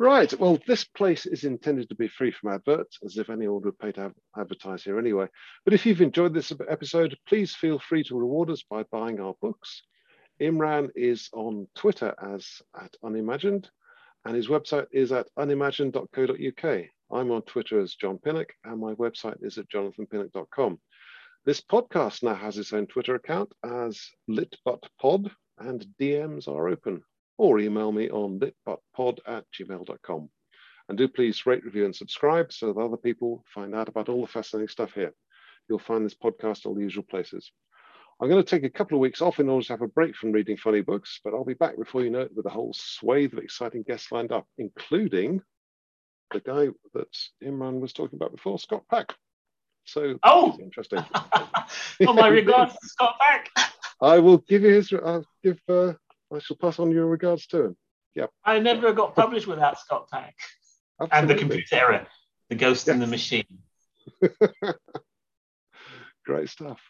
Right. Well, this place is intended to be free from adverts, as if anyone would pay to advertise here anyway. But if you've enjoyed this episode, please feel free to reward us by buying our books. Imran is on Twitter at Unimagined, and his website is at unimagined.co.uk. I'm on Twitter as John Pinnock, and my website is at jonathanpinnock.com. This podcast now has its own Twitter account as LitButtPod, and DMs are open. Or email me on litbuttpod@gmail.com. And do please rate, review, and subscribe so that other people find out about all the fascinating stuff here. You'll find this podcast all the usual places. I'm going to take a couple of weeks off in order to have a break from reading funny books, but I'll be back before you know it with a whole swathe of exciting guests lined up, including the guy that Imran was talking about before, Scott Pack. So, oh, interesting. Oh, my regards to Scott Pack. I will give you his. I shall pass on your regards to him. Yep. I never got published without Scott Pack. Absolutely. And the computer error, the ghost in the machine. Great stuff.